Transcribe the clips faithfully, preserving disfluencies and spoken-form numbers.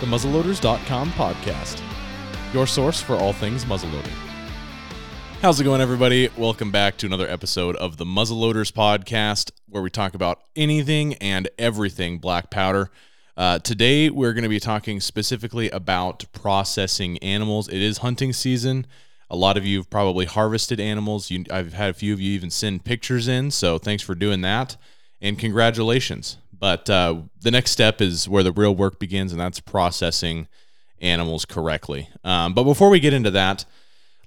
the muzzleloaders dot com podcast, your source for all things muzzleloading. How's it going, everybody? Welcome back to another episode of the Muzzleloaders podcast, where we talk about anything and everything black powder. Uh, today, we're going to be talking specifically about processing animals. It is hunting season. A lot of you have probably harvested animals. You, I've had a few of you even send pictures in, so thanks for doing that, and congratulations. But uh, the next step is where the real work begins, and that's processing animals correctly. Um, but before we get into that,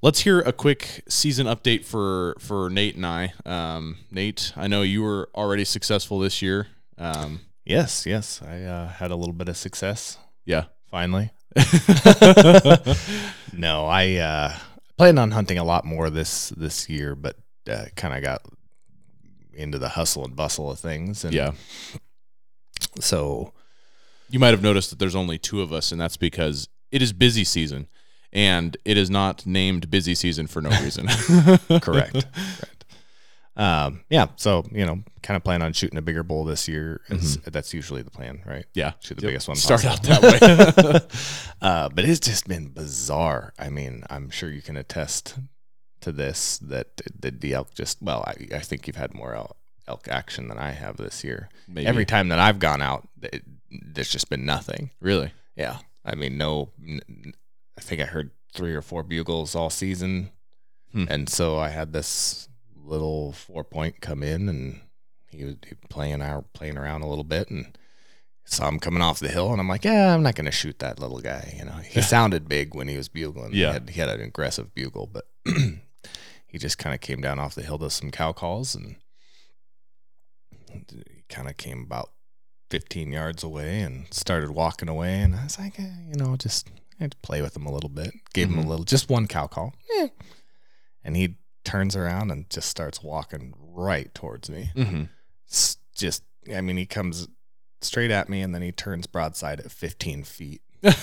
let's hear a quick season update for, for Nate and I. Um, Nate, I know you were already successful this year. Um, yes, yes. I uh, had a little bit of success. Yeah. Finally. No, I uh, plan on hunting a lot more this, this year, but uh, kind of got into the hustle and bustle of things. And yeah. So you might have noticed that there's only two of us, and that's because it is busy season, and it is not named busy season for no reason. Correct. Correct. Um, yeah. So, you know, kind of plan on shooting a bigger bull this year. Mm-hmm. That's usually the plan, right? Yeah. Shoot the yep. biggest one. Start possible. out that way. uh, but it's just been bizarre. I mean, I'm sure you can attest to this, that the, the elk just, well, I, I think you've had more elk, elk action than I have this year. Maybe. Every time that I've gone out, it, there's just been nothing. Really? Yeah. I mean, no, n- I think I heard three or four bugles all season. Hmm. And so I had this little four point come in, and he was playing out, playing around a little bit, and saw him coming off the hill, and I'm like, yeah, I'm not going to shoot that little guy. You know, he sounded big when he was bugling. Yeah. He had, he had an aggressive bugle, but he just kind of came down off the hill to some cow calls, and he kind of came about fifteen yards away and started walking away. And I was like, eh, you know, just I had to play with him a little bit. Gave mm-hmm. him a little, just one cow call. Eh. And he turns around and just starts walking right towards me. Mm-hmm. Just, I mean, he comes straight at me, and then he turns broadside at fifteen feet. I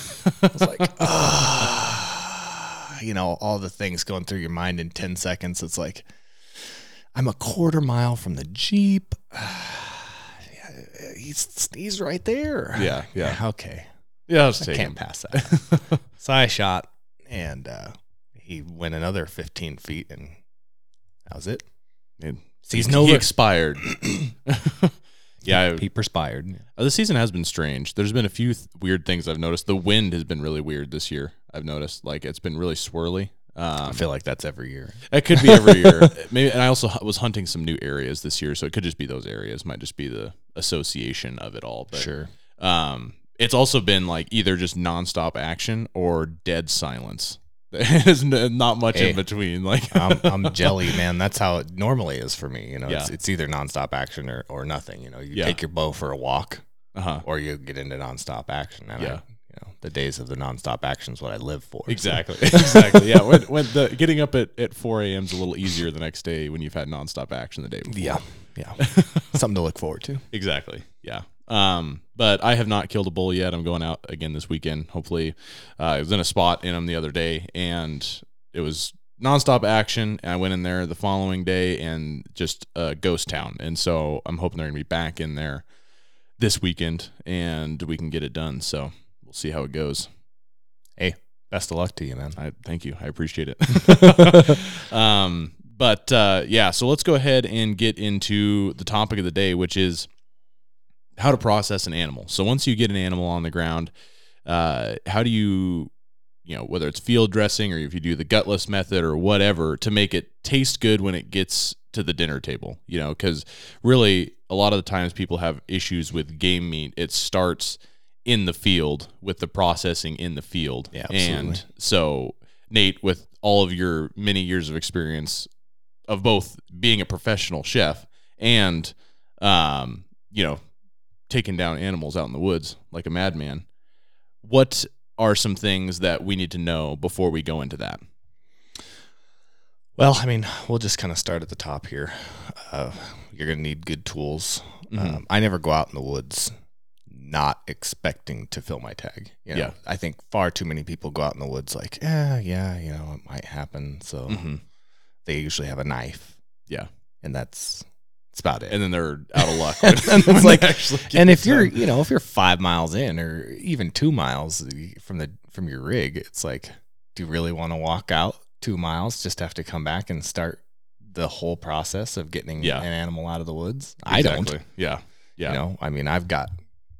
was like, ah. You know, all the things going through your mind in ten seconds. It's like, I'm a quarter mile from the Jeep. he's he's right there. Yeah, yeah. Okay. Yeah, I'll just I can't him. pass that. So I shot, and uh, he went another fifteen feet, and that was it. Dude, season, he, he expired. Yeah, he perspired. Uh, the season has been strange. There's been a few th- weird things I've noticed. The wind has been really weird this year. I've noticed, like, it's been really swirly. Um, I feel like that's every year. It could be every year. Maybe. And I also h- was hunting some new areas this year, so it could just be those areas. Might just be the association of it all. But, sure. Um, it's also been like either just nonstop action or dead silence. There's not much hey, in between. Like I'm, I'm jelly, man. That's how it normally is for me. You know, yeah. it's, it's either nonstop action or, or nothing. You know, you yeah. take your bow for a walk, uh-huh. or you get into nonstop action. And yeah. I, you know, the days of the nonstop action is what I live for. Exactly, so. exactly. Yeah, when, when the getting up at, at four a.m. is a little easier the next day when you've had nonstop action the day before. Yeah, yeah. Something to look forward to. Exactly. Yeah. Um, but I have not killed a bull yet. I'm going out again this weekend. Hopefully, uh, I was in a spot in them the other day, and it was nonstop action. And I went in there the following day, and just a uh, ghost town. And so I'm hoping they're gonna be back in there this weekend, and we can get it done. So we'll see how it goes. Hey, best of luck to you, man. I, thank you. I appreciate it. um, but, uh, yeah, so let's go ahead and get into the topic of the day, which is how to process an animal. So once you get an animal on the ground, uh, how do you, you know, whether it's field dressing or if you do the gutless method or whatever, to make it taste good when it gets to the dinner table, you know, because really a lot of the times people have issues with game meat. It starts in the field with the processing in the field. Yeah, absolutely. And so, Nate, with all of your many years of experience of both being a professional chef and, um, you know, taking down animals out in the woods like a madman, what are some things that we need to know before we go into that? Well, I mean, we'll just kind of start at the top here. Uh, you're going to need good tools. Mm-hmm. Um, I never go out in the woods not expecting to fill my tag. You know, yeah. I think far too many people go out in the woods like, eh, yeah, you know, it might happen. So mm-hmm. they usually have a knife. Yeah. And that's That's about it. And then they're out of luck. And, it's like, actually and if you're, you know, if you're five miles in or even two miles from the from your rig, it's like, do you really want to walk out two miles just to have to come back and start the whole process of getting yeah. an animal out of the woods? Exactly. I don't. Yeah. Yeah. You know, I mean, I've got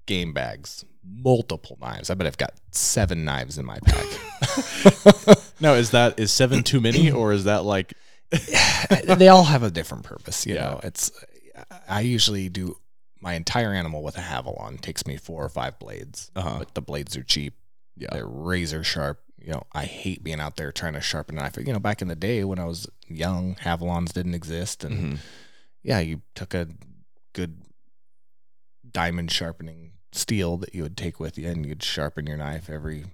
game bags, multiple knives. I bet I've got seven knives in my pack. No, is that is seven too many, or is that like? They all have a different purpose, you yeah. know. It's I usually do my entire animal with a Havalon. It takes me four or five blades, uh-huh. but the blades are cheap. Yeah, they're razor sharp. You know, I hate being out there trying to sharpen a knife. You know, back in the day when I was young, Havalons didn't exist, and mm-hmm. yeah, you took a good diamond sharpening steel that you would take with you, and you'd sharpen your knife every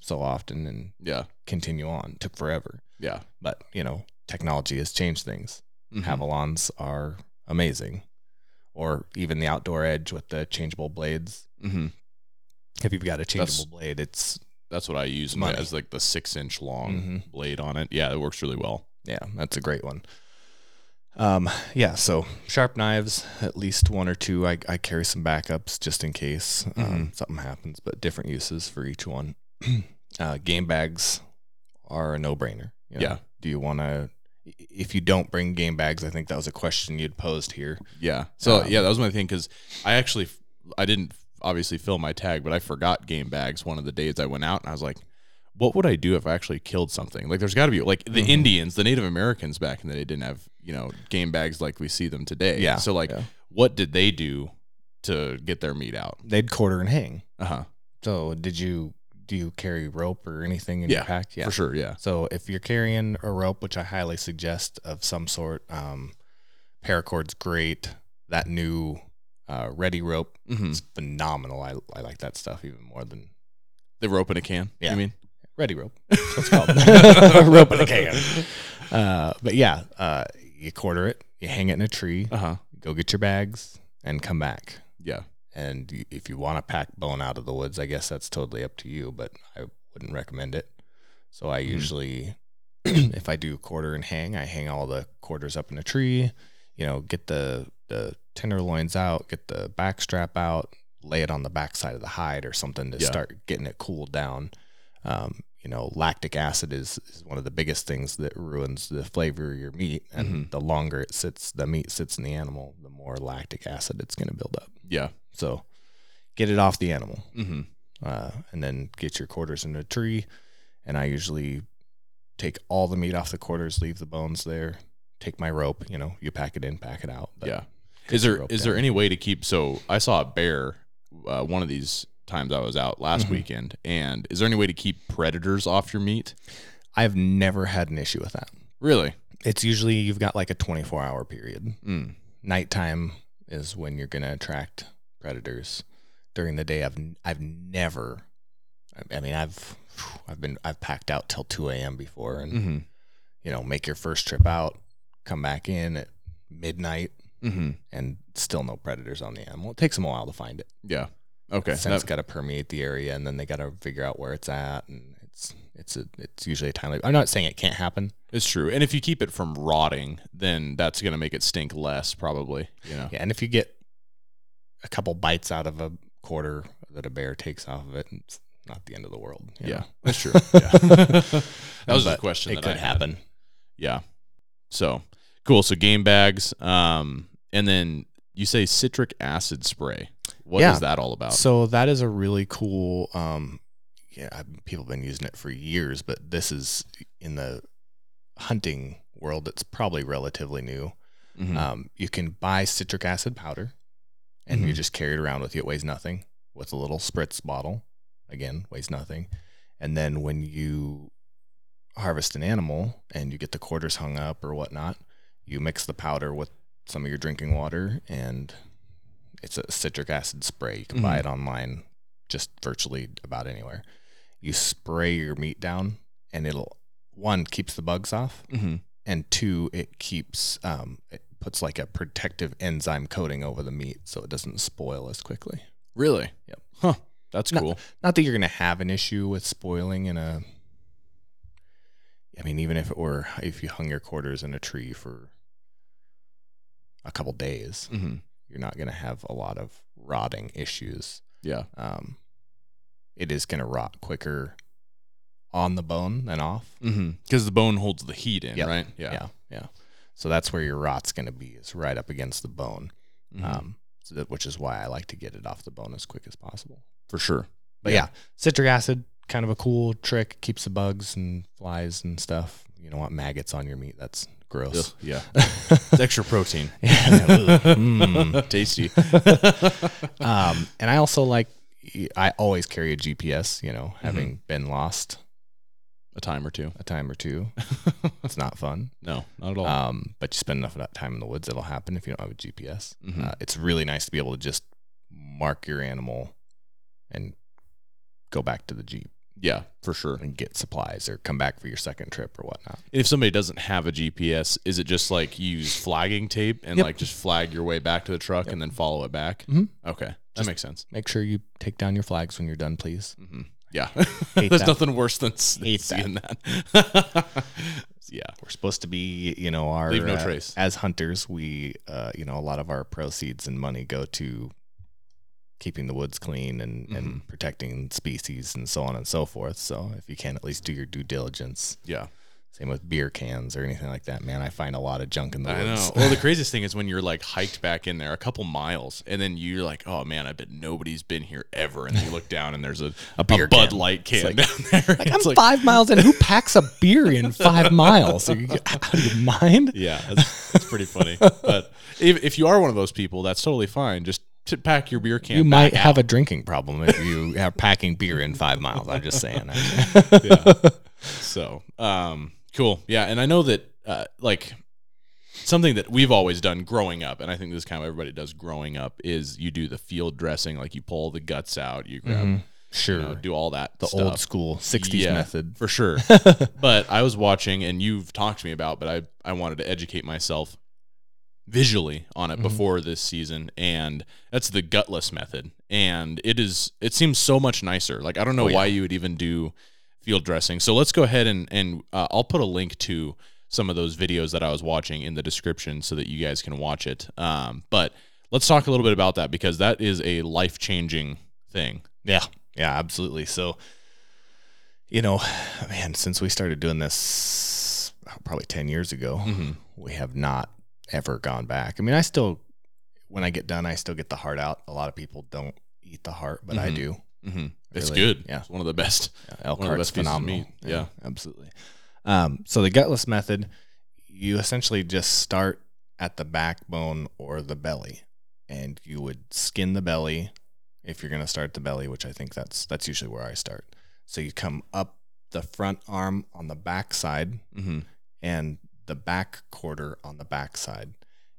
so often, and yeah, continue on. It took forever. Yeah, but you know. Technology has changed things. Mm-hmm. Havalons are amazing, or even the Outdoor Edge with the changeable blades. Mm-hmm. If you've got a changeable that's, blade, it's that's what I use. Mine has like the six-inch long mm-hmm. blade on it. Yeah, it works really well. Yeah, that's a great one. Um, yeah. So sharp knives, at least one or two. I, I carry some backups just in case mm-hmm. um, something happens, but different uses for each one. uh, game bags are a no-brainer. You know? Yeah. Do you want to? If you don't bring game bags, I think that was a question you'd posed here. Yeah. So, um, yeah, that was my thing because I actually, I didn't obviously fill my tag, but I forgot game bags one of the days I went out, and I was like, what would I do if I actually killed something? Like, there's got to be, like, the mm-hmm. Indians, the Native Americans back in the day didn't have, you know, game bags like we see them today. Yeah. So, like, yeah. what did they do to get their meat out? They'd quarter and hang. Uh-huh. So, did you... do you carry rope or anything in yeah, your pack? Yeah, for sure. Yeah. So if you're carrying a rope, which I highly suggest of some sort, um, paracord's great. That new uh, Ready Rope mm-hmm. is phenomenal. I I like that stuff even more than the rope in a can. Yeah. You mean Ready Rope? That's what it's called. Rope in a can. Uh, but yeah, uh, you quarter it, you hang it in a tree, uh-huh. go get your bags, and come back. Yeah. And if you want to pack bone out of the woods, I guess that's totally up to you, but I wouldn't recommend it. So I usually, if I do quarter and hang, I hang all the quarters up in a tree, you know, get the, the tenderloins out, get the back strap out, lay it on the backside of the hide or something to yeah. start getting it cooled down. Um, you know, lactic acid is, is one of the biggest things that ruins the flavor of your meat. And mm-hmm. the longer it sits, the meat sits in the animal, the more lactic acid it's going to build up. Yeah. So get it off the animal mm-hmm. uh, and then get your quarters in a tree. And I usually take all the meat off the quarters, leave the bones there, take my rope, you know, you pack it in, pack it out. But yeah. Is there, is down. there any way to keep, so I saw a bear uh, one of these times I was out last mm-hmm. weekend, and is there any way to keep predators off your meat? I've never had an issue with that. Really? It's usually, you've got like a twenty-four hour period. Mm. Nighttime is when you're going to attract predators. During the day, I've I've never, I mean, I've I've been I've packed out till two a.m. before, and mm-hmm. you know, make your first trip out, come back in at midnight, mm-hmm. and still no predators on the animal. It takes them a while to find it. Yeah. Okay. The scent's got to permeate the area, and then they got to figure out where it's at, and it's it's a it's usually a time. I'm not saying it can't happen. It's true, and if you keep it from rotting, then that's going to make it stink less, probably. You know. Yeah, and if you get a couple bites out of a quarter that a bear takes off of it, and it's not the end of the world. Yeah, know? That's true. Yeah. that was the question that could I happen. Had. Yeah. So cool. So game bags. Um, and then you say citric acid spray. What yeah. is that all about? So that is a really cool, um, yeah, I've, people have been using it for years, but this is in the hunting world. It's probably relatively new. Mm-hmm. Um, you can buy citric acid powder. And mm-hmm. you just carry it around with you. It weighs nothing. With a little spritz bottle, again, weighs nothing. And then when you harvest an animal and you get the quarters hung up or whatnot, you mix the powder with some of your drinking water, and it's a citric acid spray. You can mm-hmm. buy it online, just virtually about anywhere. You spray your meat down, and it'll, one, keeps the bugs off, mm-hmm. and two, it keeps... Um, it, puts like a protective enzyme coating over the meat so it doesn't spoil as quickly. Really? Yep. Huh. That's cool. Not, not that you're going to have an issue with spoiling in a... I mean, even if it were... If you hung your quarters in a tree for... a couple days, mm-hmm. you're not going to have a lot of rotting issues. Yeah. Um, it is going to rot quicker on the bone than off. Mm-hmm. Because the bone holds the heat in, yep. right? Yeah. Yeah. Yeah. So that's where your rot's going to be, is right up against the bone, mm-hmm. um, so that, which is why I like to get it off the bone as quick as possible. For sure. But yeah, yeah citric acid, kind of a cool trick, keeps the bugs and flies and stuff. You don't want maggots on your meat. That's gross. Ugh, yeah. It's extra protein. Yeah. mm, tasty. um, and I also like, I always carry a G P S, you know, having mm-hmm. been lost a time or two, a time or two. It's not fun. No, not at all. Um, but you spend enough of that time in the woods, it'll happen if you don't have a G P S. Mm-hmm. Uh, it's really nice to be able to just mark your animal and go back to the Jeep. Yeah, for sure. And get supplies or come back for your second trip or whatnot. And if somebody doesn't have a G P S, is it just like use flagging tape and yep. like just flag your way back to the truck yep. and then follow it back? Mm-hmm. Okay. That just makes sense. Make sure you take down your flags when you're done, please. Mm-hmm. Yeah. There's that. Nothing worse than hate seeing that. that. Yeah. We're supposed to be, you know, our leave no uh, trace. As hunters, we, uh, you know, a lot of our proceeds and money go to keeping the woods clean and, mm-hmm. and protecting species and so on and so forth. So if you can, at least do your due diligence. Yeah. Same with beer cans or anything like that, man. I find a lot of junk in the I woods. I know. Well, the craziest thing is when you're like hiked back in there a couple miles and then you're like, oh man, I bet nobody's been here ever. And you look down and there's a, a, beer a Bud can. Light can like, down there. Like, I'm like, five miles in. Who packs a beer in five miles? Are you out of your mind? Yeah, that's, that's pretty funny. But if, if you are one of those people, that's totally fine. Just to pack your beer can. You might out. Have a drinking problem if you are packing beer in five miles. I'm just saying. Yeah. So, um, cool. Yeah. And I know that, uh, like something that we've always done growing up, and I think this is kind of everybody does growing up, is you do the field dressing. Like you pull the guts out, you grab, mm-hmm. sure. you know, do all that. The stuff. Old school sixties yeah, method. For sure. But I was watching, and you've talked to me about, but I, I wanted to educate myself visually on it mm-hmm. before this season, and that's the gutless method, and it is it seems so much nicer. Like I don't know oh, yeah. why you would even do field dressing. So let's go ahead and and uh, I'll put a link to some of those videos that I was watching in the description so that you guys can watch it, um but let's talk a little bit about that, because that is a life-changing thing. Yeah, yeah, absolutely. So, you know, man, since we started doing this probably ten years ago, mm-hmm. we have not ever gone back. I mean, I still, when I get done, I still get the heart out. A lot of people don't eat the heart, but mm-hmm. I do. Mm-hmm. It's really good. Yeah. It's one of the best. Yeah. Elk one heart's of the best phenomenal. Meat. Yeah. yeah, absolutely. Um, so the gutless method, you essentially just start at the backbone or the belly, and you would skin the belly if you're going to start the belly, which I think that's, that's usually where I start. So you come up the front arm on the back side mm-hmm. and the back quarter on the back side.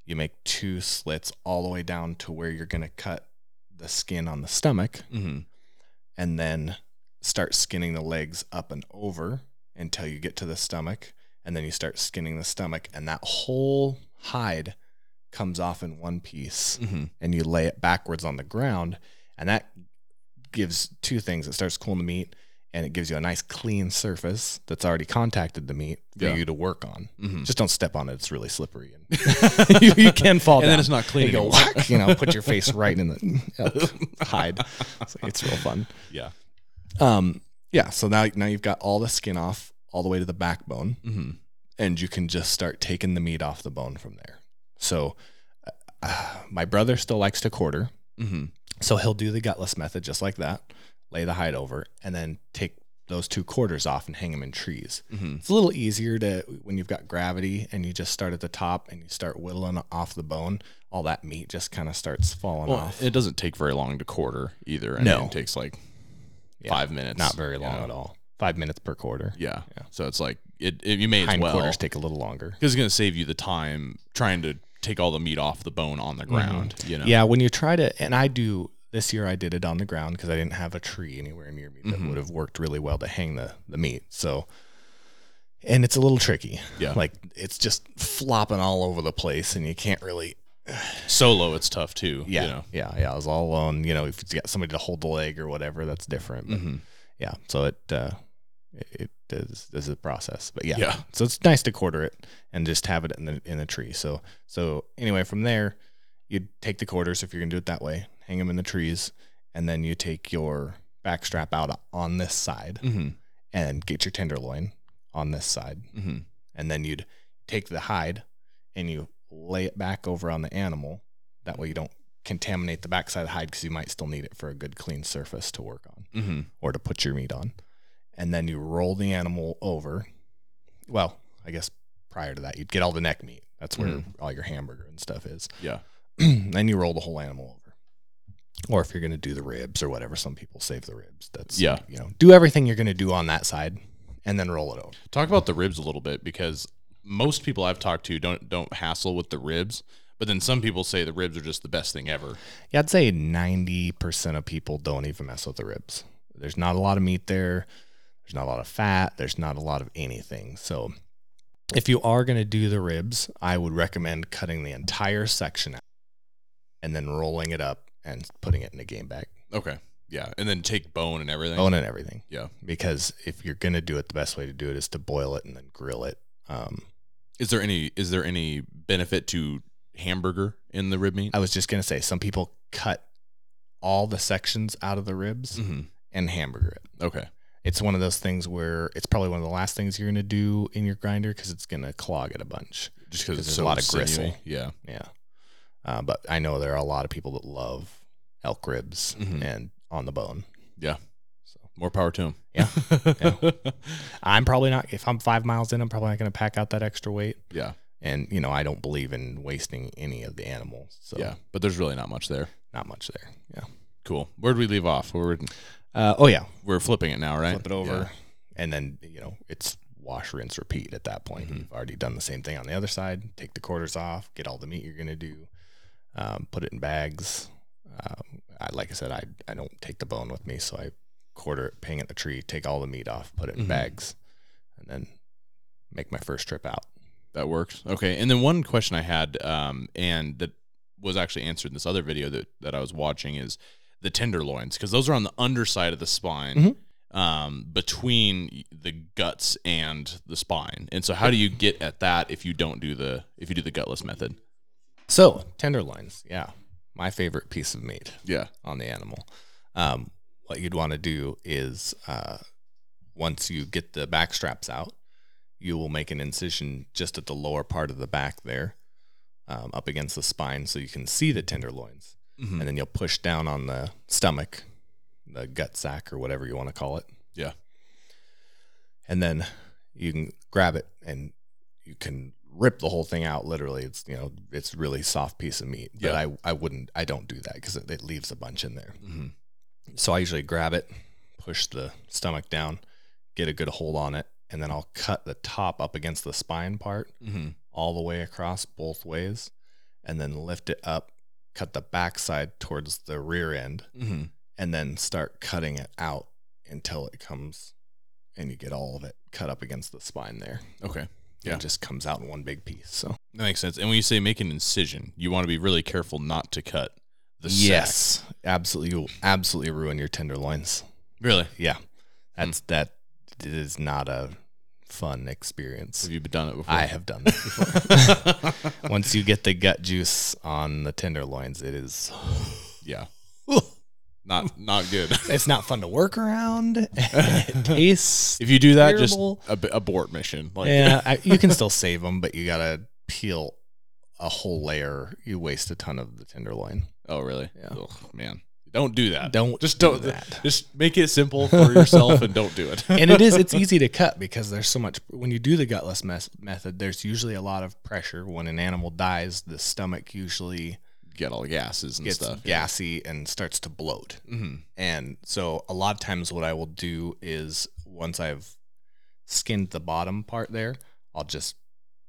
You make two slits all the way down to where you're going to cut the skin on the stomach mm-hmm. and then start skinning the legs up and over until you get to the stomach, and then you start skinning the stomach, and that whole hide comes off in one piece mm-hmm. and you lay it backwards on the ground, and that gives two things. It starts cooling the meat, and it gives you a nice clean surface that's already contacted the meat for yeah. you to work on. Mm-hmm. Just don't step on it. It's really slippery. And you, you can fall and down. And then it's not clean. You go whack, you know, put your face right in the elk hide. So it's real fun. Yeah. Um, yeah. So now, now you've got all the skin off all the way to the backbone mm-hmm. and you can just start taking the meat off the bone from there. So uh, my brother still likes to quarter. Mm-hmm. So he'll do the gutless method just like that. Lay the hide over, and then take those two quarters off and hang them in trees. Mm-hmm. It's a little easier to when you've got gravity and you just start at the top and you start whittling off the bone. All that meat just kind of starts falling well, off. It doesn't take very long to quarter either. I no. mean, it takes like yeah. five minutes. Not very long yeah. at all. Five minutes per quarter. Yeah. yeah. So it's like it, it you may as well. Quarters take a little longer. Because it's going to save you the time trying to take all the meat off the bone on the ground. Mm-hmm. You know? Yeah. When you try to, and I do. This year I did it on the ground because I didn't have a tree anywhere near me that mm-hmm. would have worked really well to hang the, the meat. So, and it's a little tricky. Yeah. Like it's just flopping all over the place and you can't really. Solo, it's tough too. Yeah. You know? Yeah. Yeah. I was all alone. You know, if you got somebody to hold the leg or whatever, that's different. But mm-hmm. yeah. So it, uh, it does, this is a process, but yeah. yeah. So it's nice to quarter it and just have it in the, in the tree. So, so anyway, from there you take the quarters, if you're going to do it that way, hang them in the trees, and then you take your back strap out on this side mm-hmm. and get your tenderloin on this side. Mm-hmm. And then you'd take the hide and you lay it back over on the animal. That way you don't contaminate the backside of the hide, because you might still need it for a good clean surface to work on mm-hmm. or to put your meat on. And then you roll the animal over. Well, I guess prior to that, you'd get all the neck meat. That's where mm-hmm. all your hamburger and stuff is. Yeah. Then you roll the whole animal over. Or if you're going to do the ribs or whatever, some people save the ribs. That's, yeah. you know, do everything you're going to do on that side and then roll it over. Talk about the ribs a little bit, because most people I've talked to don't don't hassle with the ribs, but then some people say the ribs are just the best thing ever. Yeah, I'd say ninety percent of people don't even mess with the ribs. There's not a lot of meat there. There's not a lot of fat. There's not a lot of anything. So if you are going to do the ribs, I would recommend cutting the entire section out and then rolling it up and putting it in a game bag. Okay. Yeah. And then take bone and everything. Bone and everything. Yeah. Because if you're going to do it, the best way to do it is to boil it and then grill it. Um, is there any, is there any benefit to hamburger in the rib meat? I was just going to say, some people cut all the sections out of the ribs mm-hmm. and hamburger it. Okay. It's one of those things where it's probably one of the last things you're going to do in your grinder, because it's going to clog it a bunch. Just because there's so a lot of gristle. Yeah. Yeah. Uh, but I know there are a lot of people that love elk ribs mm-hmm. and on the bone. Yeah. So more power to them. Yeah. yeah. I'm probably not, if I'm five miles in, I'm probably not going to pack out that extra weight. Yeah. And, you know, I don't believe in wasting any of the animals. So. Yeah. But there's really not much there. Not much there. Yeah. Cool. Where'd we leave off? Where we're, uh, oh, yeah. We're flipping it now, right? Flip it over. Yeah. And then, you know, it's wash, rinse, repeat at that point. Mm-hmm. You've already done the same thing on the other side. Take the quarters off, get all the meat you're going to do. Um, put it in bags. Um, I, like I said, I I don't take the bone with me, so I quarter it, hang it in the tree, take all the meat off, put it in mm-hmm. bags, and then make my first trip out. That works. Okay. And then one question I had, um, and that was actually answered in this other video that, that I was watching, is the tenderloins, because those are on the underside of the spine mm-hmm. um, between the guts and the spine. And so how do you get at that if you don't do the if you do the gutless method? So, tenderloins, yeah, my favorite piece of meat yeah. on the animal. Um, what you'd want to do is uh, once you get the back straps out, you will make an incision just at the lower part of the back there, um, up against the spine, so you can see the tenderloins. Mm-hmm. And then you'll push down on the stomach, the gut sack or whatever you want to call it. Yeah. And then you can grab it and you can rip the whole thing out. Literally, it's, you know, it's really soft piece of meat, but yeah. I, I wouldn't, I don't do that because it, it leaves a bunch in there. Mm-hmm. So I usually grab it, push the stomach down, get a good hold on it, and then I'll cut the top up against the spine part mm-hmm. all the way across both ways, and then lift it up, cut the backside towards the rear end, mm-hmm. and then start cutting it out until it comes and you get all of it cut up against the spine there. Okay. Yeah. It just comes out in one big piece. So that makes sense. And when you say make an incision, you want to be really careful not to cut the yes, sack. Absolutely. You will absolutely ruin your tenderloins. Really? Yeah. That's mm. that is not a fun experience. Have you done it before? I have done that before. Once you get the gut juice on the tenderloins, it is yeah. Not not good. It's not fun to work around. It tastes If you do that, terrible. Just ab- abort mission. Like. Yeah, I, you can still save them, but you got to peel a whole layer. You waste a ton of the tenderloin. Oh, really? Yeah. Ugh, man. Don't do that. Don't just do don't that. Just make it simple for yourself and don't do it. And it is it's easy to cut because there's so much when you do the gutless mes- method, there's usually a lot of pressure. When an animal dies, the stomach usually get all the gases and gets stuff gassy yeah. and starts to bloat mm-hmm. and so a lot of times what I will do is once I've skinned the bottom part there, I'll just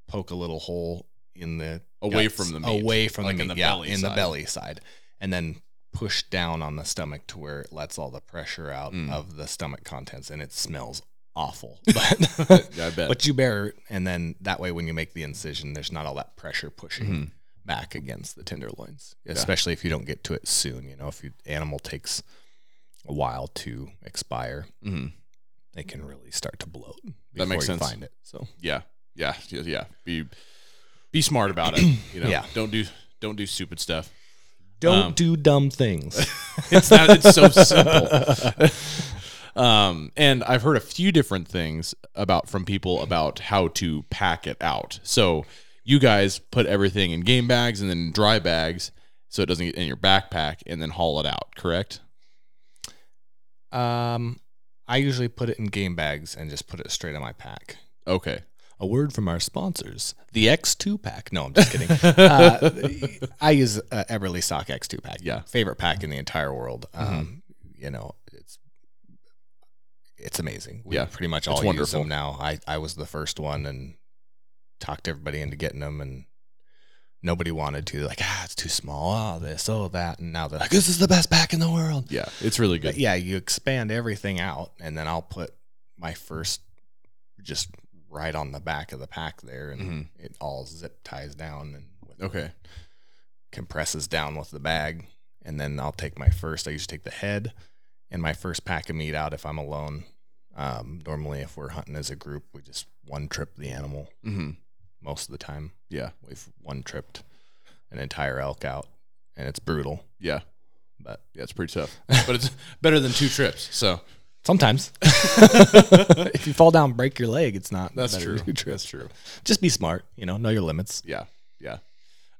poke a little hole in the away guts, from the meat, away from like the meat, in the yeah, belly in side. the belly side, and then push down on the stomach to where it lets all the pressure out mm. of the stomach contents, and it smells awful, but yeah, I bet. But you bear, and then that way when you make the incision, there's not all that pressure pushing mm-hmm. back against the tenderloins, especially yeah. if you don't get to it soon. You know, if your animal takes a while to expire, mm-hmm. it can really start to bloat. That makes sense. Find it. So yeah, yeah, yeah, yeah. Be be smart about it. You know, yeah. Don't do don't do stupid stuff. Don't um, do dumb things. It's not. It's so simple. Um, and I've heard a few different things about from people about how to pack it out. So you guys put everything in game bags and then dry bags so it doesn't get in your backpack and then haul it out, correct? Um, I usually put it in game bags and just put it straight in my pack. Okay. A word from our sponsors, the X two pack. No, I'm just kidding. uh, I use uh, Everly Sock X two pack. Yeah. Favorite pack in the entire world. Mm-hmm. Um, you know, it's It's amazing. We yeah, pretty much all use them now. I, I was the first one and talked everybody into getting them, and nobody wanted to. They're like, ah, it's too small. Oh, this, oh, that. And now they're like, this is the best pack in the world. Yeah, it's really good. But yeah, you expand everything out, and then I'll put my first just right on the back of the pack there, and mm-hmm. it all zip ties down and with okay, compresses down with the bag. And then I'll take my first. I usually take the head. And my first pack of meat out if I'm alone. Um, normally, if we're hunting as a group, we just one trip the animal mm-hmm. most of the time. Yeah, we've one tripped an entire elk out, and it's brutal. Yeah, but yeah, it's pretty tough. But it's better than two trips. So sometimes, if you fall down and break your leg, it's not. That's true. Two trips. That's true. Just be smart. You know, know your limits. Yeah, yeah.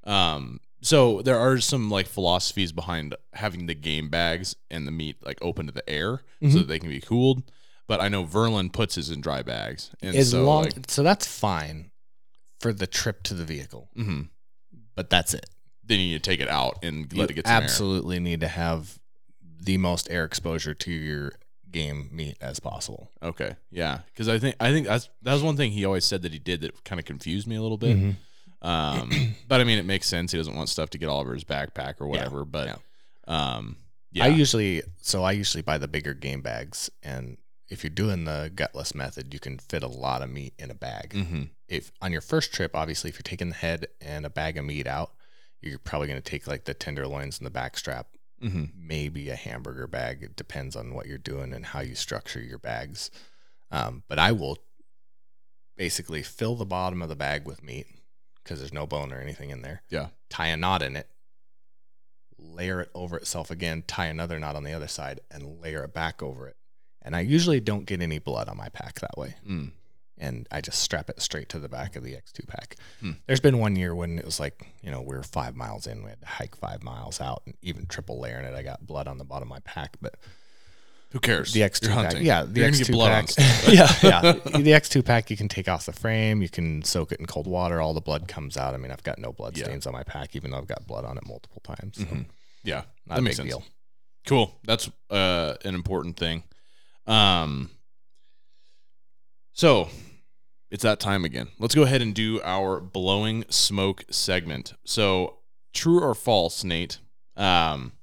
Um. So there are some like philosophies behind having the game bags and the meat like open to the air mm-hmm. so that they can be cooled. But I know Verlin puts his in dry bags. And as so, long, like, so that's fine for the trip to the vehicle. Mm-hmm. But that's it. Then you need to take it out and let you it get some absolutely air. Need to have the most air exposure to your game meat as possible. Okay. Yeah. Because I think I think that's that was one thing he always said that he did that kind of confused me a little bit. Mm-hmm. Um, but I mean, it makes sense. He doesn't want stuff to get all over his backpack or whatever, yeah, but, no. um, yeah, I usually, so I usually buy the bigger game bags, and if you're doing the gutless method, you can fit a lot of meat in a bag. Mm-hmm. If on your first trip, obviously, if you're taking the head and a bag of meat out, you're probably going to take like the tenderloins and the backstrap, mm-hmm. maybe a hamburger bag. It depends on what you're doing and how you structure your bags. Um, but I will basically fill the bottom of the bag with meat, because there's no bone or anything in there. Yeah. Tie a knot in it, layer it over itself again, tie another knot on the other side, and layer it back over it. And I usually don't get any blood on my pack that way. Mm. And I just strap it straight to the back of the X two pack. Mm. There's been one year when it was like, you know, we were five miles in. We had to hike five miles out, and even triple layering it, I got blood on the bottom of my pack. But who cares? The X two pack. Yeah, the You're X two pack. yeah, yeah. The X two pack, you can take off the frame. You can soak it in cold water. All the blood comes out. I mean, I've got no blood yeah. stains on my pack, even though I've got blood on it multiple times. So mm-hmm. Yeah, not that a makes big sense. Deal. Cool. That's uh, an important thing. Um, so it's that time again. Let's go ahead and do our blowing smoke segment. So, true or false, Nate? Um,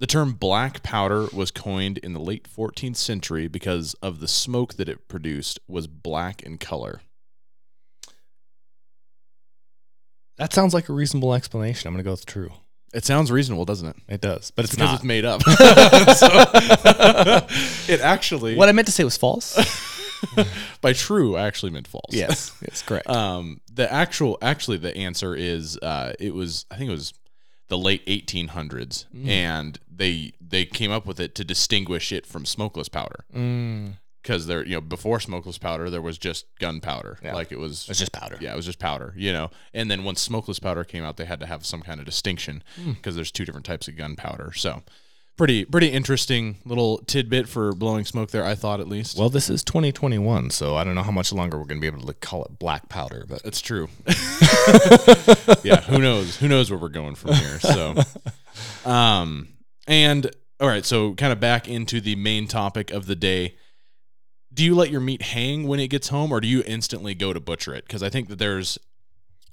The term black powder was coined in the late fourteenth century because of the smoke that it produced was black in color. That sounds like a reasonable explanation. I'm going to go with true. It sounds reasonable, doesn't it? It does, but it's, it's because not. It's made up. So, it actually... What I meant to say was false. By true, I actually meant false. Yes, that's correct. Um, the actual, actually, the answer is uh, it was, I think it was... the late eighteen hundreds, mm. and they they came up with it to distinguish it from smokeless powder, because mm. there, you know, before smokeless powder there was just gunpowder, yeah. like it was it's just powder, yeah, it was just powder, you know. And then once smokeless powder came out, they had to have some kind of distinction because mm. there's two different types of gunpowder. So, pretty pretty interesting little tidbit for blowing smoke there, I thought at least. Well, this is twenty twenty-one, so I don't know how much longer we're going to be able to call it black powder, but it's true. Yeah, who knows? Who knows where we're going from here? So, um, and all right, so kind of back into the main topic of the day. Do you let your meat hang when it gets home, or do you instantly go to butcher it? Because I think that there's.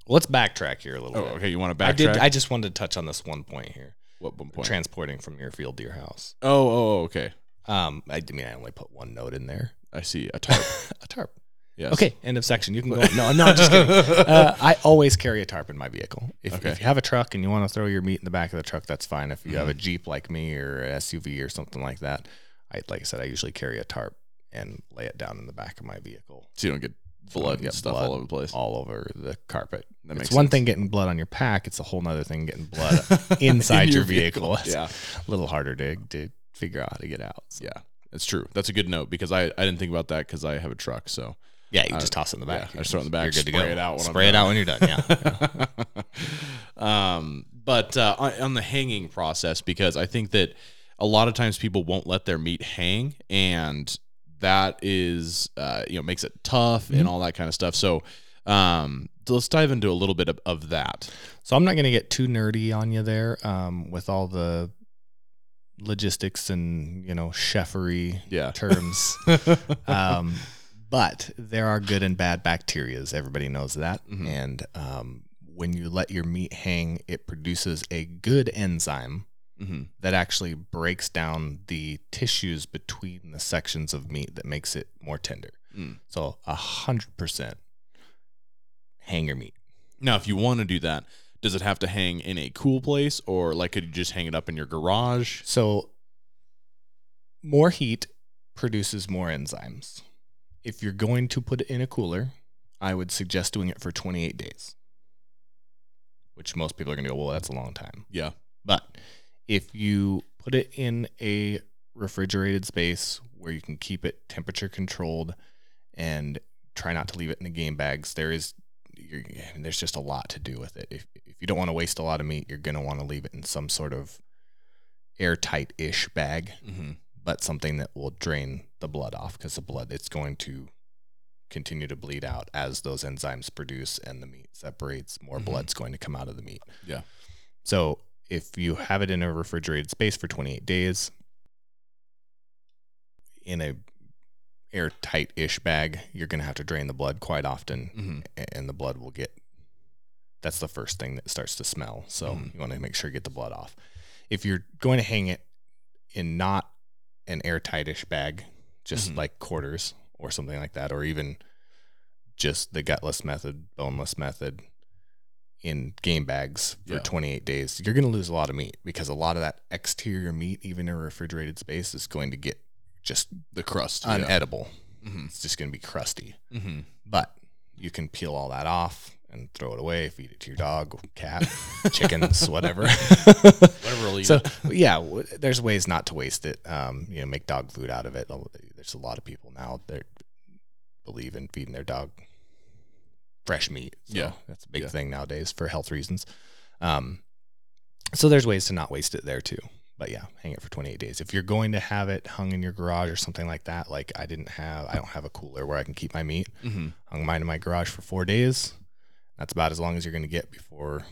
Let's backtrack here a little. Oh, bit. Okay. You want to backtrack? I did. I just wanted to touch on this one point here. What one point? Transporting from your field to your house. Oh, oh, okay. Um, I mean, I only put one note in there. I see a tarp. A tarp. Yes. Okay. End of section. You can go. No, I'm not just kidding. Uh, I always carry a tarp in my vehicle. If, okay. if you have a truck and you want to throw your meat in the back of the truck, that's fine. If you mm-hmm. have a Jeep like me or an S U V or something like that, I like I said, I usually carry a tarp, and lay it down in the back of my vehicle. So you don't get blood and get stuff blood all over the place, all over the carpet. That it's makes one sense. Thing getting blood on your pack. It's a whole nother thing getting blood inside in your, your vehicle. vehicle. Yeah. It's a little harder to, to figure out how to get out. So. Yeah, it's true. That's a good note because I, I didn't think about that because I have a truck. So yeah, you I, just toss it in the back. Yeah, I just throw it in the back. You're good to go. Spray it out when spray I'm it done. out when you're done. Yeah. yeah. Um, but uh, on, on the hanging process, because I think that a lot of times people won't let their meat hang, and that is, uh, you know, makes it tough mm-hmm. and all that kind of stuff. So, um, so let's dive into a little bit of, of that. So I'm not going to get too nerdy on you there, um, with all the logistics and, you know, cheffery yeah. terms. um, but there are good and bad bacterias. Everybody knows that. Mm-hmm. And, um, when you let your meat hang, it produces a good enzyme mm-hmm. that actually breaks down the tissues between the sections of meat that makes it more tender. Mm. So a hundred percent hang your meat. Now, if you want to do that, does it have to hang in a cool place, or like could you just hang it up in your garage? So more heat produces more enzymes. If you're going to put it in a cooler, I would suggest doing it for twenty-eight days, which most people are going to go, well, that's a long time. Yeah. But if you put it in a refrigerated space where you can keep it temperature controlled and try not to leave it in the game bags, there is, you're, there's just a lot to do with it. If, if you don't want to waste a lot of meat, you're going to want to leave it in some sort of airtight-ish bag, mm-hmm. but something that will drain the blood off, because the blood, it's going to continue to bleed out as those enzymes produce and the meat separates. More mm-hmm. blood's going to come out of the meat. Yeah. So if you have it in a refrigerated space for twenty-eight days in a airtight-ish bag, you're going to have to drain the blood quite often, mm-hmm. and the blood will get, that's the first thing that starts to smell. So mm-hmm. you want to make sure you get the blood off. If you're going to hang it in not an airtight-ish bag, just mm-hmm. like quarters or something like that, or even just the gutless method, boneless method, in game bags for yeah. twenty-eight days, you're going to lose a lot of meat, because a lot of that exterior meat, even in a refrigerated space, is going to get just the crust unedible. Yeah. Mm-hmm. It's just going to be crusty. Mm-hmm. But you can peel all that off and throw it away, feed it to your dog, cat, chickens, whatever. whatever will eat. So yeah, w- there's ways not to waste it. Um, you know, make dog food out of it. There's a lot of people now that believe in feeding their dog fresh meat. So yeah, that's a big yeah. thing nowadays for health reasons. Um, so there's ways to not waste it there too. But yeah, hang it for twenty-eight days. If you're going to have it hung in your garage or something like that, like I didn't have, I don't have a cooler where I can keep my meat. Mm-hmm. Hung mine in my garage for four days. That's about as long as you're going to get before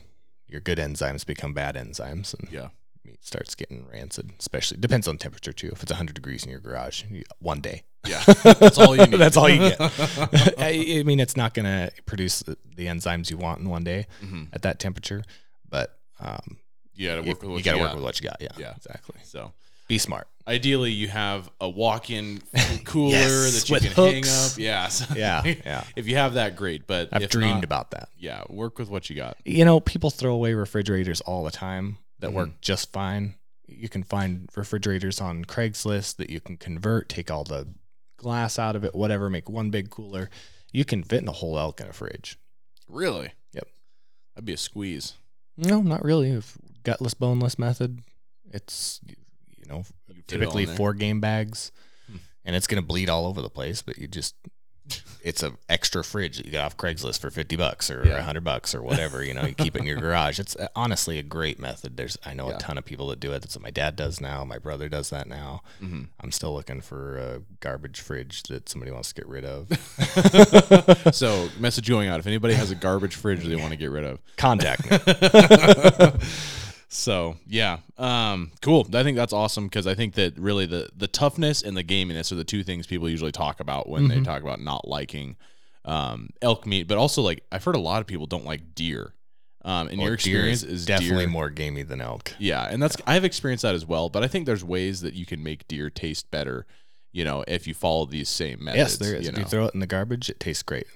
your good enzymes become bad enzymes, and yeah, meat starts getting rancid. Especially depends on temperature too. If it's one hundred degrees in your garage, one day. Yeah, that's all you need. That's all you get. I mean, it's not going to produce the, the enzymes you want in one day mm-hmm. at that temperature, but um, you got to work with what you got. You got to work with what you got. Yeah, yeah, exactly. So be smart. Ideally, you have a walk-in cooler yes, that you can hooks. hang up. Yes. Yeah, yeah. If you have that, great. But I've if dreamed not, about that. Yeah, work with what you got. You know, people throw away refrigerators all the time that mm-hmm. work just fine. You can find refrigerators on Craigslist that you can convert, take all the glass out of it, whatever, make one big cooler. You can fit in a whole elk in a fridge. Really? Yep. That'd be a squeeze. No, not really. If gutless, boneless method, it's, you know, you typically four game bags, hmm. and it's going to bleed all over the place, but you just, it's an extra fridge that you got off Craigslist for fifty bucks or a yeah. hundred bucks or whatever, you know, you keep it in your garage. It's honestly a great method. There's, I know yeah. a ton of people that do it. That's what my dad does now. My brother does that now. Mm-hmm. I'm still looking for a garbage fridge that somebody wants to get rid of. So message going out. If anybody has a garbage fridge they want to get rid of, contact me. So yeah. Um, cool. I think that's awesome. Cause I think that really the, the toughness and the gaminess are the two things people usually talk about when mm-hmm. they talk about not liking, um, elk meat, but also like I've heard a lot of people don't like deer. Um, and well, your experience deer is, is definitely deer. more gamey than elk. Yeah. And that's, yeah. I've experienced that as well, but I think there's ways that you can make deer taste better, you know, if you follow these same methods. Yes, there is. You if know. you throw it in the garbage, it tastes great.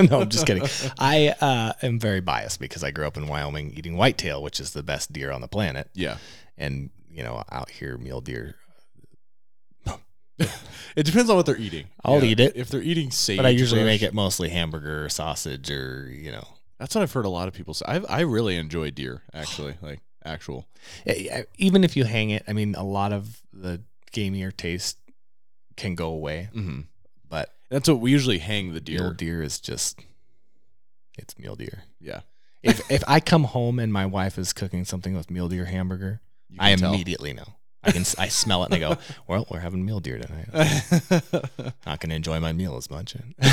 No, I'm just kidding. I uh, am very biased because I grew up in Wyoming eating whitetail, which is the best deer on the planet. Yeah. And, you know, out here, mule deer, It depends on what they're eating. I'll yeah. eat it. If they're eating sage. But I usually fresh. make it mostly hamburger or sausage or, you know. That's what I've heard a lot of people say. I've, I really enjoy deer, actually, like actual. Even if you hang it, I mean, a lot of the gamier taste can go away. Mm-hmm. But that's what we usually hang the deer. Mule deer is just, it's mule deer. Yeah. If if I come home and my wife is cooking something with mule deer hamburger, I tell. immediately know. I can I smell it and I go, well, we're having mule deer tonight. Not going to enjoy my meal as much. I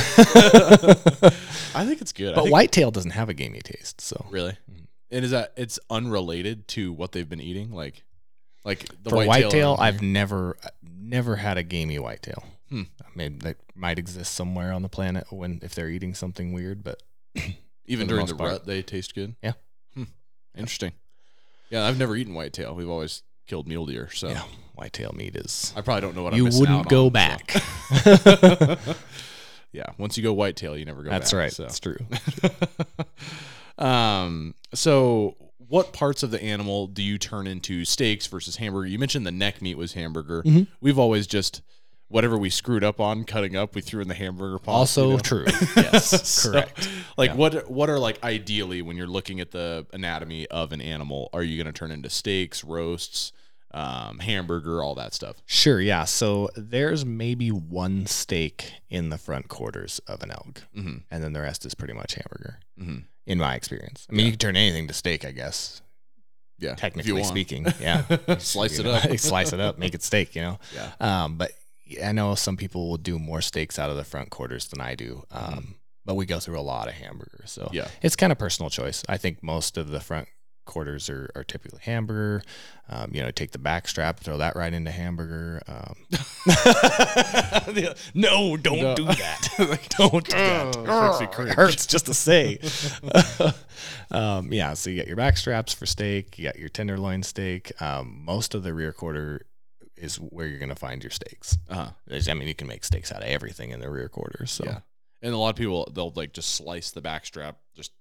think it's good. But I think whitetail doesn't have a gamey taste. So really, and is that it's unrelated to what they've been eating? Like, like the for whitetail, whitetail I've never never had a gamey whitetail. Hmm. I mean, that might exist somewhere on the planet when if they're eating something weird, but even during the part, rut, they taste good. Yeah, hmm. Interesting. Yeah, I've never eaten whitetail. We've always killed mule deer, so yeah, whitetail meat is. I probably don't know what I'm missing out on. You wouldn't go back. So. Yeah, once you go whitetail, you never go That's back. That's right. So. That's true. um. So, what parts of the animal do you turn into steaks versus hamburger? You mentioned the neck meat was hamburger. Mm-hmm. We've always just whatever we screwed up on cutting up, we threw in the hamburger pot. Also you know? True. Yes, correct. So, like yeah. what what are like ideally when you're looking at the anatomy of an animal, are you going to turn into steaks, roasts, um, hamburger, all that stuff? Sure, yeah. So there's maybe one steak in the front quarters of an elk, mm-hmm. and then the rest is pretty much hamburger, mm-hmm. in my experience. I mean, yeah. you can turn anything to steak, I guess. Yeah, technically speaking. Yeah, slice it know, up, slice it up, make it steak. You know. Yeah. Um, but I know some people will do more steaks out of the front quarters than I do, um, mm-hmm. but we go through a lot of hamburgers. So yeah. it's kind of personal choice. I think most of the front quarters are, are typically hamburger. Um, you know, take the back strap, throw that right into hamburger. Um. no, don't no. do that. don't do that. Oh, it hurts just to say. um, yeah, so you got your back straps for steak. You got your tenderloin steak. Um, most of the rear quarter is where you're going to find your steaks. Uh-huh. I mean, you can make steaks out of everything in the rear quarter. So, yeah. And a lot of people, they'll like just slice the back strap just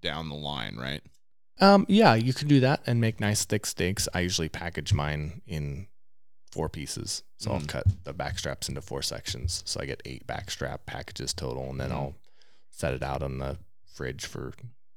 down the line, right? Um, yeah, you can do that and make nice thick steaks. I usually package mine in four pieces. So mm-hmm. I'll cut the back straps into four sections. So I get eight back strap packages total, and then mm-hmm. I'll set it out on the fridge for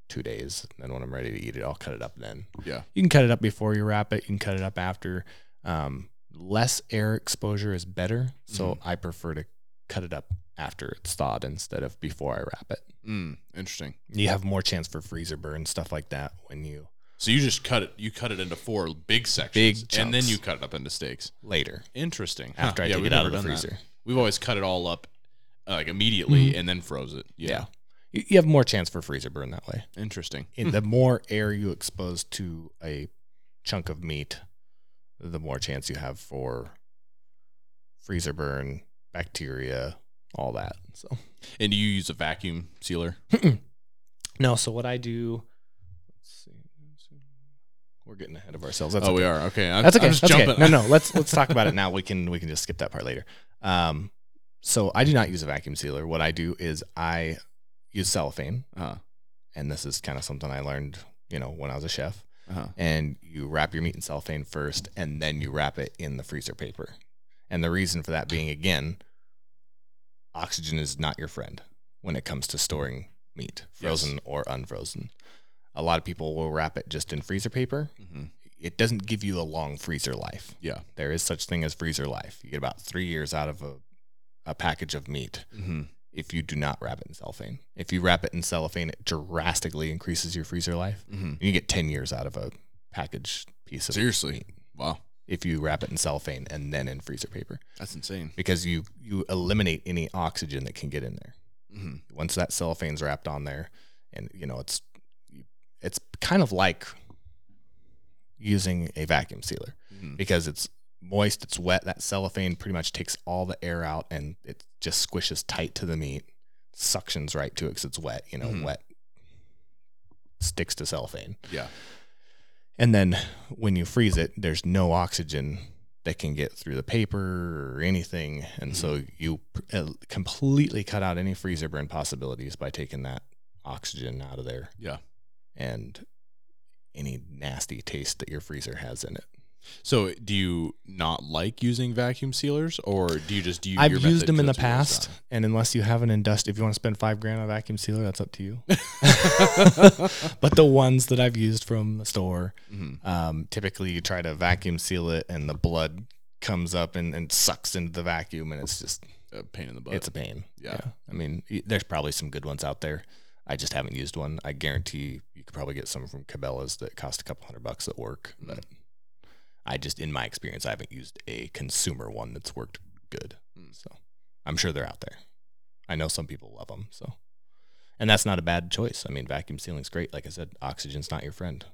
two days. And then when I'm ready to eat it, I'll cut it up then. Yeah. You can cut it up before you wrap it. You can cut it up after. Um, less air exposure is better, so mm-hmm. I prefer to cut it up after it's thawed instead of before I wrap it. Mm, interesting. You have more chance for freezer burn, stuff like that. When you so you just cut it, you cut it into four big sections, big and then you cut it up into steaks later. Interesting. After huh. I yeah, take it out of the freezer, that. We've always cut it all up uh, like immediately mm-hmm. and then froze it. Yeah, yeah. You have more chance for freezer burn that way. Interesting. And hmm. the more air you expose to a chunk of meat, the more chance you have for freezer burn, bacteria, all that. So, and do you use a vacuum sealer? No. So what I do, let's see, let's see. We're getting ahead of ourselves. That's oh, okay. we are. Okay. I'm, That's okay. I'm just That's jumping. Okay. No, no. Let's, let's talk about it now. We can, we can just skip that part later. Um, so I do not use a vacuum sealer. What I do is I use cellophane. Uh-huh. And this is kind of something I learned, you know, when I was a chef. Uh-huh. And you wrap your meat in cellophane first, and then you wrap it in the freezer paper. And the reason for that being, again, oxygen is not your friend when it comes to storing meat, frozen yes. or unfrozen. A lot of people will wrap it just in freezer paper. Mm-hmm. It doesn't give you a long freezer life. Yeah, there is such thing as freezer life. You get about three years out of a, a package of meat mm-hmm. if you do not wrap it in cellophane. If you wrap it in cellophane, it drastically increases your freezer life. Mm-hmm. You get ten years out of a packaged piece of Seriously. meat. Wow. If you wrap it in cellophane and then in freezer paper. That's insane. Because you, you eliminate any oxygen that can get in there. Mm-hmm. Once that cellophane's wrapped on there, and, you know, it's it's kind of like using a vacuum sealer mm-hmm. because it's moist, it's wet. That cellophane pretty much takes all the air out, and it just squishes tight to the meat, suctions right to it because it's wet, you know, mm-hmm. wet sticks to cellophane. Yeah. And then when you freeze it, there's no oxygen that can get through the paper or anything. And mm-hmm. so you uh, completely cut out any freezer burn possibilities by taking that oxygen out of there. Yeah. And any nasty taste that your freezer has in it. So do you not like using vacuum sealers, or do you just do you? I've your used them in the past, style? And unless you have an industrial, if you want to spend five grand on a vacuum sealer, that's up to you. But the ones that I've used from the store, mm-hmm. um, typically you try to vacuum seal it, and the blood comes up and, and sucks into the vacuum, and it's just a pain in the butt. It's a pain. Yeah. yeah. I mean, there's probably some good ones out there. I just haven't used one. I guarantee you could probably get some from Cabela's that cost a couple hundred bucks at work, mm-hmm. but I just, in my experience, I haven't used a consumer one that's worked good. Mm. So I'm sure they're out there. I know some people love them. So, and that's not a bad choice. I mean, vacuum sealing's great. Like I said, oxygen's not your friend.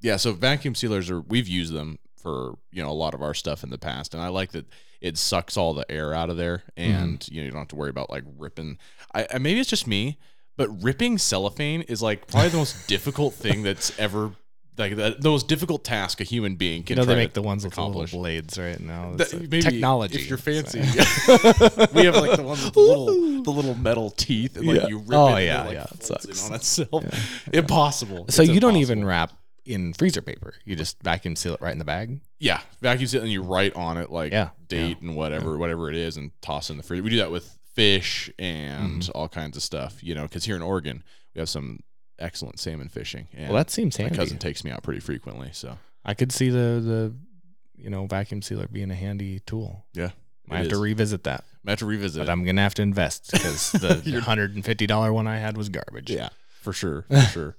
Yeah. So vacuum sealers are, we've used them for, you know, a lot of our stuff in the past. And I like that it sucks all the air out of there, and mm-hmm. you know, you don't have to worry about like ripping. I, I maybe it's just me, but ripping cellophane is like probably the most difficult thing that's ever Like the, the most difficult task a human being can. You know, try they make the ones with little blades right now. That, like technology, if you're fancy. We have like the ones with the little, the little metal teeth, and like yeah. you rip oh, it. Oh yeah, like yeah, it sucks. On itself, yeah. impossible. So it's you impossible. Don't even wrap in freezer paper. You just vacuum seal it right in the bag. Yeah, vacuum seal, and you write on it like yeah. date yeah. and whatever, yeah. whatever it is, and toss it in the freezer. We do that with fish and mm-hmm. all kinds of stuff. You know, because here in Oregon we have some excellent salmon fishing. And well, that seems handy. My cousin takes me out pretty frequently, so I could see the the you know vacuum sealer being a handy tool. Yeah, I have is. to revisit that. I have to revisit, but it. I'm gonna have to invest because the one hundred fifty dollars one I had was garbage. Yeah, for sure, for sure.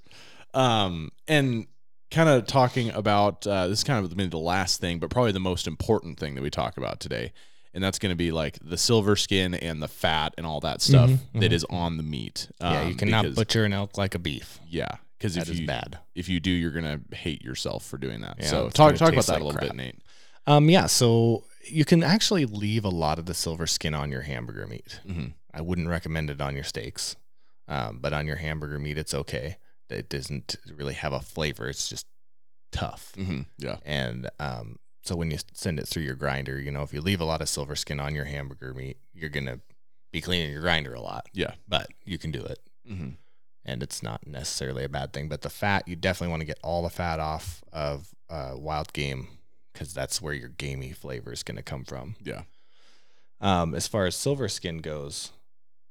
Um, and kind of talking about uh, this is kind of maybe the last thing, but probably the most important thing that we talk about today, and that's going to be like the silver skin and the fat and all that stuff mm-hmm, that mm-hmm. is on the meat. Um, yeah, you cannot because, butcher an elk like a beef. Yeah, because if you bad. if you do, you're going to hate yourself for doing that. Yeah, so talk talk about that like a little crap. bit, Nate. Um, yeah, so you can actually leave a lot of the silver skin on your hamburger meat. Mm-hmm. I wouldn't recommend it on your steaks, um, but on your hamburger meat, it's okay. It doesn't really have a flavor. It's just tough. Mm-hmm, yeah, and um. So when you send it through your grinder, you know, if you leave a lot of silver skin on your hamburger meat, you're going to be cleaning your grinder a lot. Yeah. But you can do it. Mm-hmm. And it's not necessarily a bad thing. But the fat, you definitely want to get all the fat off of uh, wild game, because that's where your gamey flavor is going to come from. Yeah. Um, as far as silver skin goes.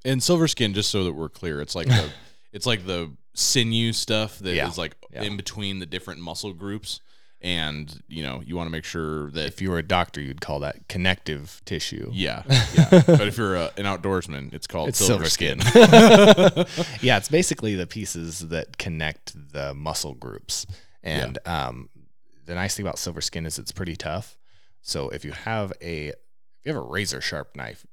And silver skin, just so that we're clear, it's like the, it's like the sinew stuff that yeah. is like yeah. in between the different muscle groups. And, you know, you want to make sure that if you were a doctor, you'd call that connective tissue. Yeah. yeah. But if you're a, an outdoorsman, it's called it's silver, silver skin. skin. Yeah. It's basically the pieces that connect the muscle groups. And yeah. um, the nice thing about silver skin is it's pretty tough. So if you have a, if you have a razor sharp knife,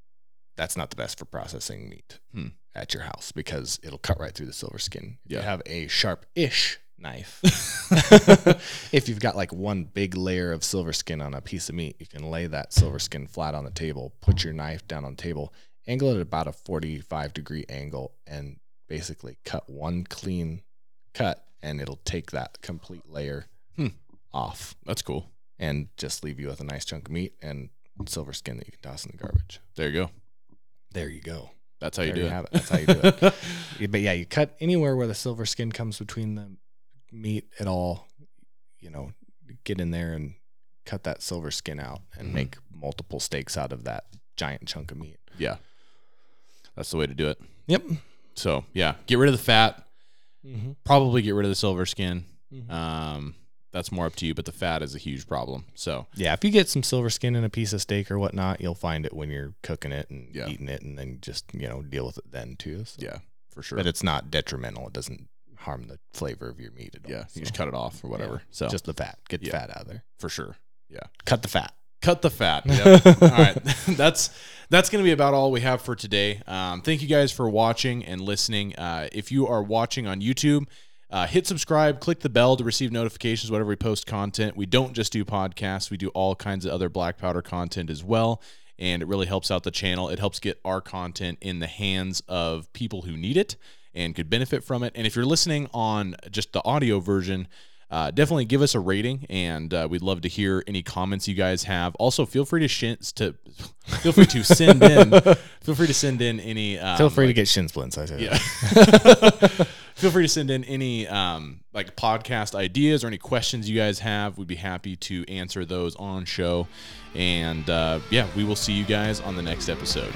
that's not the best for processing meat hmm. at your house, because it'll cut right through the silver skin. If yeah. you have a sharp-ish knife. If you've got like one big layer of silver skin on a piece of meat, you can lay that silver skin flat on the table, put your knife down on the table, angle it at about a forty-five degree angle, and basically cut one clean cut, and it'll take that complete layer hmm. off. That's cool. And just leave you with a nice chunk of meat and silver skin that you can toss in the garbage. There you go. There you go. That's how you do it. That's how you do it. But yeah, you cut anywhere where the silver skin comes between the meat at all, you know, get in there and cut that silver skin out and mm-hmm. make multiple steaks out of that giant chunk of meat. Yeah. That's the way to do it. Yep. So yeah, get rid of the fat, mm-hmm. probably get rid of the silver skin. Mm-hmm. Um, that's more up to you, but the fat is a huge problem. So yeah, if you get some silver skin in a piece of steak or whatnot, you'll find it when you're cooking it and yeah. eating it, and then just, you know, deal with it then too. So. Yeah, for sure. But it's not detrimental. It doesn't harm the flavor of your meat at all. Yeah, so. You just cut it off or whatever. Yeah. So just the fat. Get the yeah. fat out of there. For sure. Yeah. Cut the fat. Cut the fat. Yep. All right. That's that's going to be about all we have for today. Um, thank you guys for watching and listening. Uh, if you are watching on YouTube, uh, hit subscribe, click the bell to receive notifications whenever we post content. We don't just do podcasts. We do all kinds of other Black Powder content as well, and it really helps out the channel. It helps get our content in the hands of people who need it and could benefit from it. And if you're listening on just the audio version, uh, definitely give us a rating, and uh, we'd love to hear any comments you guys have. Also, feel free to shins to feel free to send in feel free to send in any um, feel free like, to get shin splints. I said, yeah. feel free to send in any um, like podcast ideas or any questions you guys have. We'd be happy to answer those on show. And uh, yeah, we will see you guys on the next episode.